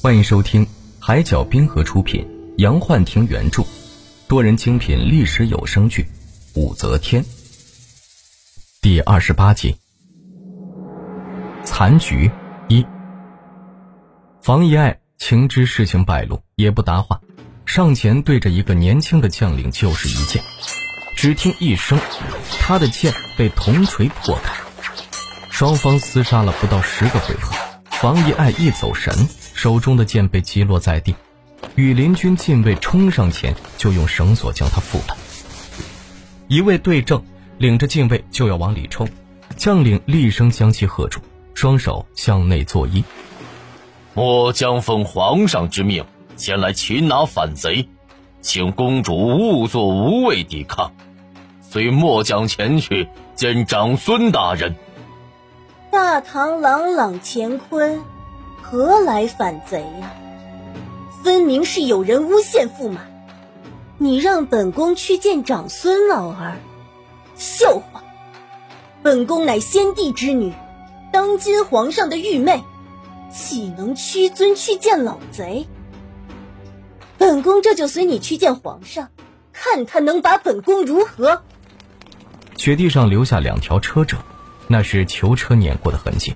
欢迎收听海角冰河出品，杨焕庭原著，多人精品历史有声剧《武则天》第28集残局一。房遗爱情知事情败露，也不答话，上前对着一个年轻的将领就是一剑。只听一声，他的剑被铜锤破开，双方厮杀了不到10个回合。房遗爱一走神，手中的剑被击落在地，羽林军禁卫冲上前就用绳索将他缚了。一位队正领着禁卫就要往里冲，将领厉声将其喝住，双手向内作揖：“末将奉皇上之命前来擒拿反贼，请公主勿做无谓抵抗，随末将前去见长孙大人。”大唐朗朗乾坤，何来反贼呀？分明是有人诬陷驸马，你让本宫去见长孙老儿，笑话！本宫乃先帝之女，当今皇上的御妹，岂能屈尊去见老贼？本宫这就随你去见皇上，看他能把本宫如何？雪地上留下2条车辙，那是囚车碾过的痕迹，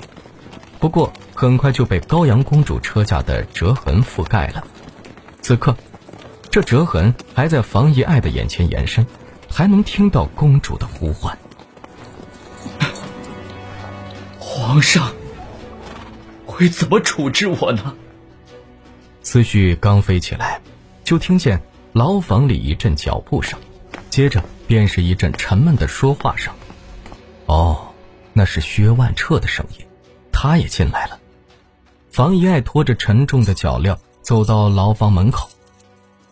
不过很快就被高阳公主车下的折痕覆盖了。此刻这折痕还在房遗爱的眼前延伸，还能听到公主的呼唤：“皇上会怎么处置我呢？”思绪刚飞起来，就听见牢房里一阵脚步声，接着便是一阵沉闷的说话声。那是薛万彻的声音，他也进来了。房遗爱拖着沉重的脚镣走到牢房门口，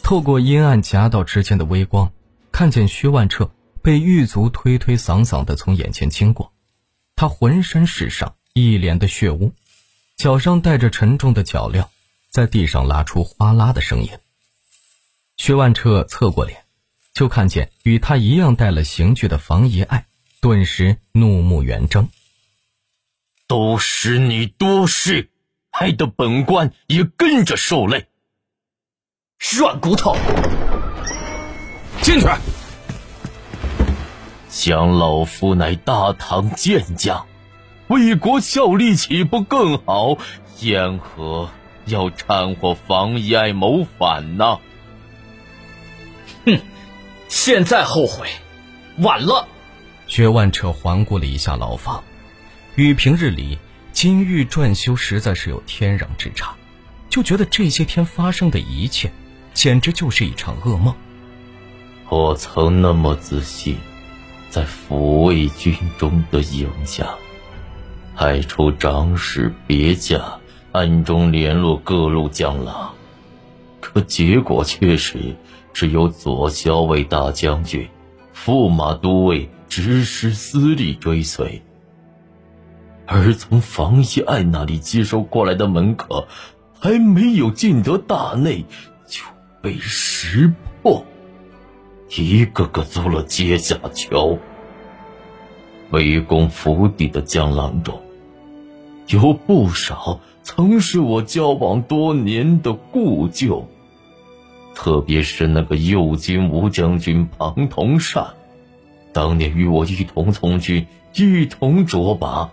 透过阴暗夹道之间的微光，看见薛万彻被狱卒推推搡搡地从眼前经过，他浑身是伤，一脸的血污，脚上带着沉重的脚镣，在地上拉出哗啦的声音。薛万彻侧过脸，就看见与他一样带了刑具的房遗爱，顿时怒目圆睁：“都是你多事，害得本官也跟着受累。软骨头，进去！想老夫乃大唐健将，为国效力岂不更好？焉何要掺和房遗爱谋反呢？”“哼，现在后悔，晚了。”薛万彻环顾了一下牢房，与平日里金玉撰修实在是有天壤之差，就觉得这些天发生的一切简直就是一场噩梦。“我曾那么自信，在抚慰军中的影响，派出长史别驾，暗中联络各路将郎，可结果确实只有左骁卫大将军、驸马都尉、直师司隶追随，而从房遗爱那里接收过来的门客，还没有进得大内就被识破，一个个做了阶下囚。围攻府邸的将郎中，有不少曾是我交往多年的故旧，特别是那个右金吾将军庞统善，当年与我一同从军，一同卓拔。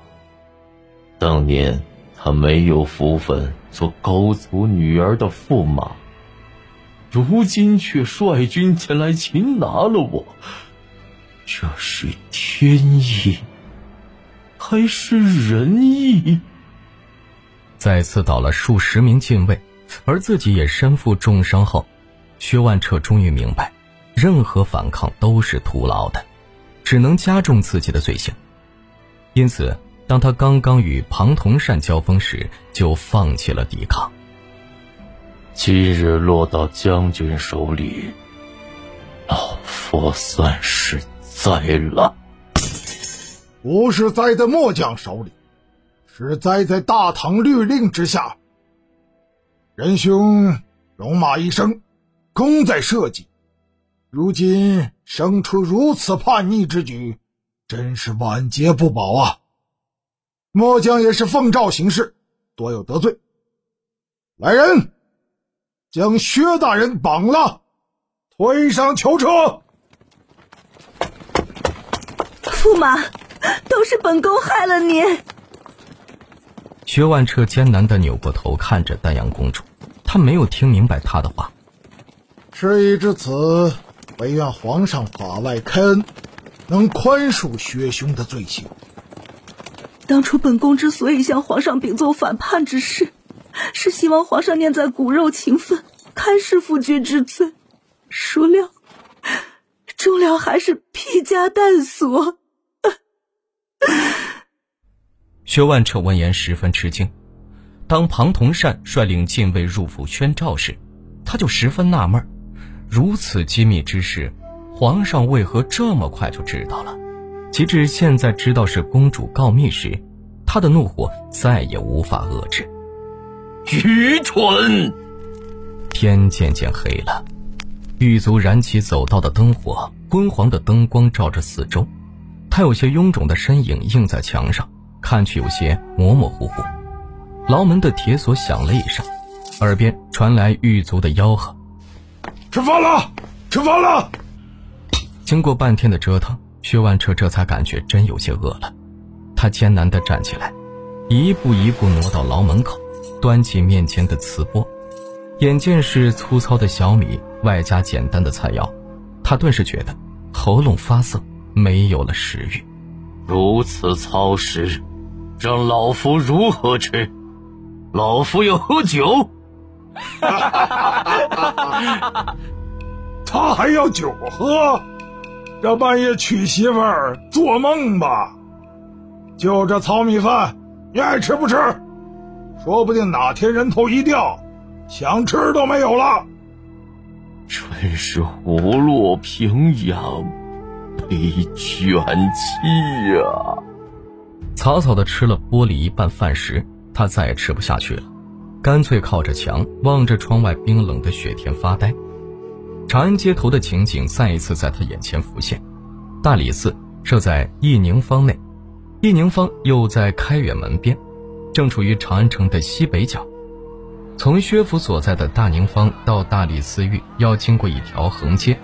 当年他没有福分做高祖女儿的驸马，如今却率军前来擒拿了我，这是天意还是人意？”再次倒了数10名禁卫，而自己也身负重伤后，薛万彻终于明白，任何反抗都是徒劳的，只能加重自己的罪行。因此当他刚刚与庞统善交锋时，就放弃了抵抗。今日落到将军手里，老夫算是栽了。“不是栽在末将手里，是栽在大唐律令之下。仁兄戎马一生，功在社稷，如今生出如此叛逆之举，真是晚节不保啊！末将也是奉诏行事，多有得罪，来人，将薛大人绑了，推上囚车。驸马，都是本宫害了您。薛万彻艰难地扭过头看着丹阳公主，她没有听明白他的话。事已至此，唯愿皇上法外开恩，能宽恕薛兄的罪行。当初本宫之所以向皇上禀奏反叛之事，是希望皇上念在骨肉情分，开释夫君之罪。孰料，终了还是披枷带锁。薛万彻闻言十分吃惊，当庞统善率领禁卫入府宣诏时，他就十分纳闷，如此机密之事，皇上为何这么快就知道了？及至现在知道是公主告密时，他的怒火再也无法遏制。愚蠢！天渐渐黑了，狱卒燃起走道的灯火，昏黄的灯光照着四周，他有些臃肿的身影映在墙上，看去有些模模糊糊。牢门的铁锁响了一声，耳边传来狱卒的吆喝：吃饭了，吃饭了！经过半天的折腾，薛万彻这才感觉真有些饿了，他艰难地站起来，一步一步挪到牢门口，端起面前的瓷钵，眼见是粗糙的小米外加简单的菜肴，他顿时觉得喉咙发涩，没有了食欲。如此糙食，让老夫如何吃？老夫要喝酒。他还要酒喝？这半夜娶媳妇儿做梦吧。就这糙米饭，你爱吃不吃？说不定哪天人头一掉，想吃都没有了。真是虎落平阳，悲犬妻啊！草草地吃了玻璃一半饭食，他再也吃不下去了，干脆靠着墙，望着窗外冰冷的雪天发呆。长安街头的情景再一次在他眼前浮现，大理寺设在义宁坊内，义宁坊又在开远门边，正处于长安城的西北角。从薛府所在的大宁坊到大理寺狱要经过一条横街，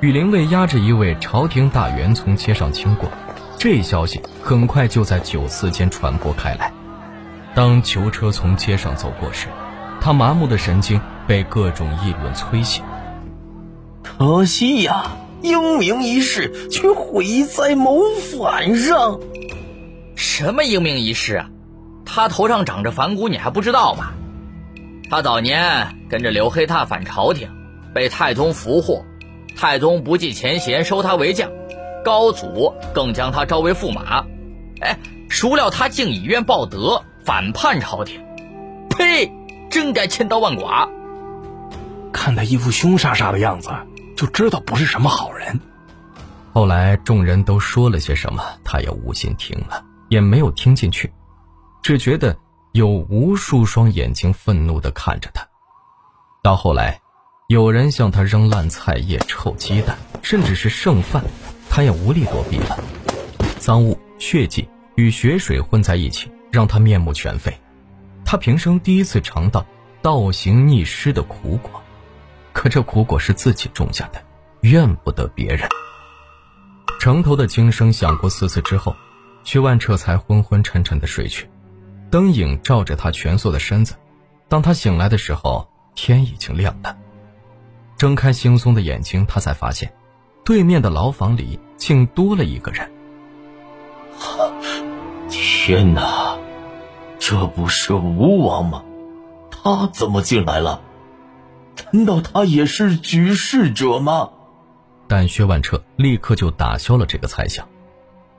羽林卫押着一位朝廷大员从街上经过，这一消息很快就在酒肆间传播开来。当囚车从街上走过时，他麻木的神经被各种议论催醒。可惜呀，英明一世却毁在谋反上。什么英明一世啊？他头上长着反骨你还不知道吧？他早年跟着刘黑闼反朝廷，被太宗俘获，太宗不计前嫌，收他为将，高祖更将他招为驸马。哎，孰料他竟以怨报德，反叛朝廷。呸！真该千刀万剐。看他一副凶煞煞的样子，就知道不是什么好人。后来众人都说了些什么，他也无心听了，也没有听进去，只觉得有无数双眼睛愤怒地看着他。到后来，有人向他扔烂菜叶、臭鸡蛋，甚至是剩饭，他也无力躲避了。脏物、血迹与血水混在一起，让他面目全非。他平生第一次尝到倒行逆施的苦果，可这苦果是自己种下的，怨不得别人。城头的经声响过4次之后，薛万彻才昏昏沉沉地睡去，灯影照着他蜷缩的身子。当他醒来的时候，天已经亮了。睁开惺忪的眼睛，他才发现对面的牢房里竟多了一个人。天哪，这不是吴王吗？他怎么进来了？难道他也是局势者吗？但薛万彻立刻就打消了这个猜想。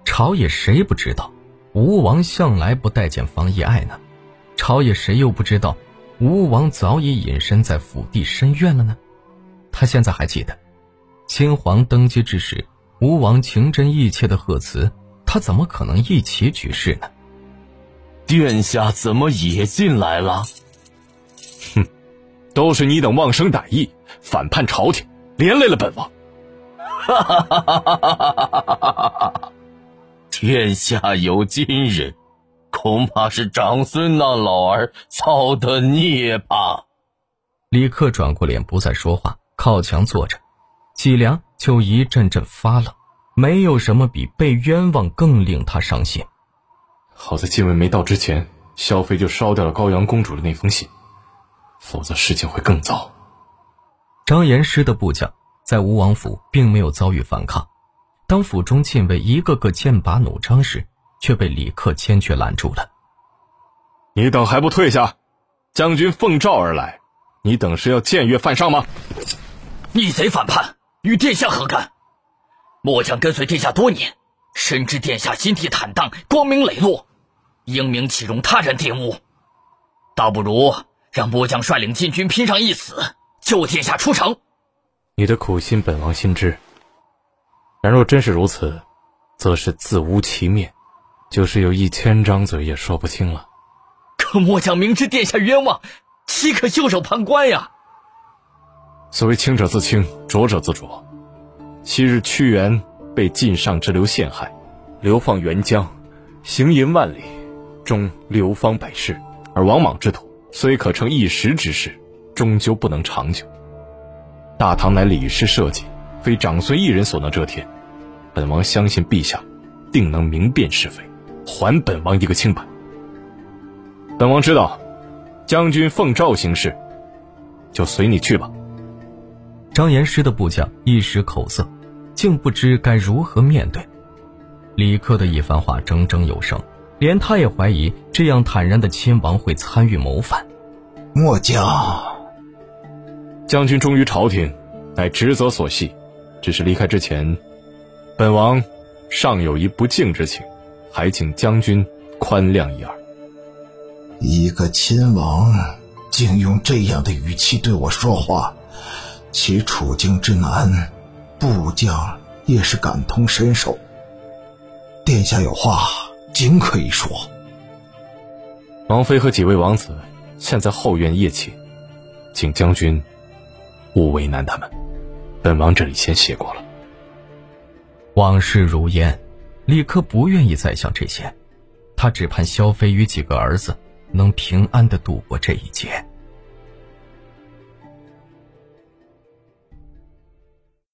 朝野谁不知道吴王向来不待见房遗爱呢？朝野谁又不知道吴王早已隐身在府地深院了呢？他现在还记得新皇登基之时，吴王情真意切的贺词，他怎么可能一起举事呢？殿下怎么也进来了？哼，都是你等妄生歹意，反叛朝廷，连累了本王。哈哈哈哈哈哈！天下有今日，恐怕是长孙那老儿造的孽吧。李克转过脸不再说话，靠墙坐着，脊梁就一阵阵发冷，没有什么比被冤枉更令他伤心。好在晋文没到之前，萧妃就烧掉了高阳公主的那封信，否则事情会更糟。张延师的部将在吴王府并没有遭遇反抗，当府中禁卫一个个剑拔弩张时，却被李克坚决拦住了。你等还不退下？将军奉诏而来，你等是要僭越犯上吗？逆贼反叛，与殿下何干？末将跟随殿下多年，深知殿下心地坦荡，光明磊落，英明岂容他人玷污？倒不如让末将率领禁军拼上一死，救殿下出城。你的苦心本王心知，然若真是如此，则是自污其面，就是有1000张嘴也说不清了。可末将明知殿下冤枉，岂可袖手旁观呀？所谓清者自清，浊者自浊。昔日屈原被晋上之流陷害，流放沅江，行淫万里，终流芳百世。而王莽之徒虽可称一时之事，终究不能长久。大唐乃李氏社稷，非长孙一人所能遮天。本王相信陛下定能明辨是非，还本王一个清白。本王知道将军奉诏行事，就随你去吧。张延师的部将一时口塞，竟不知该如何面对李克的一番话，铮铮有声，连他也怀疑这样坦然的亲王会参与谋反。末将，将军忠于朝廷，乃职责所系，只是离开之前，本王尚有一不敬之情，还请将军宽谅一二。一个亲王竟用这样的语气对我说话，其处境之难，部将也是感同身受。殿下有话尽可以说。王妃和几位王子现在后院夜寝，请将军勿为难他们，本王这里先谢过了。往事如烟，李克不愿意再想这些，他只盼萧妃与几个儿子能平安地度过这一劫。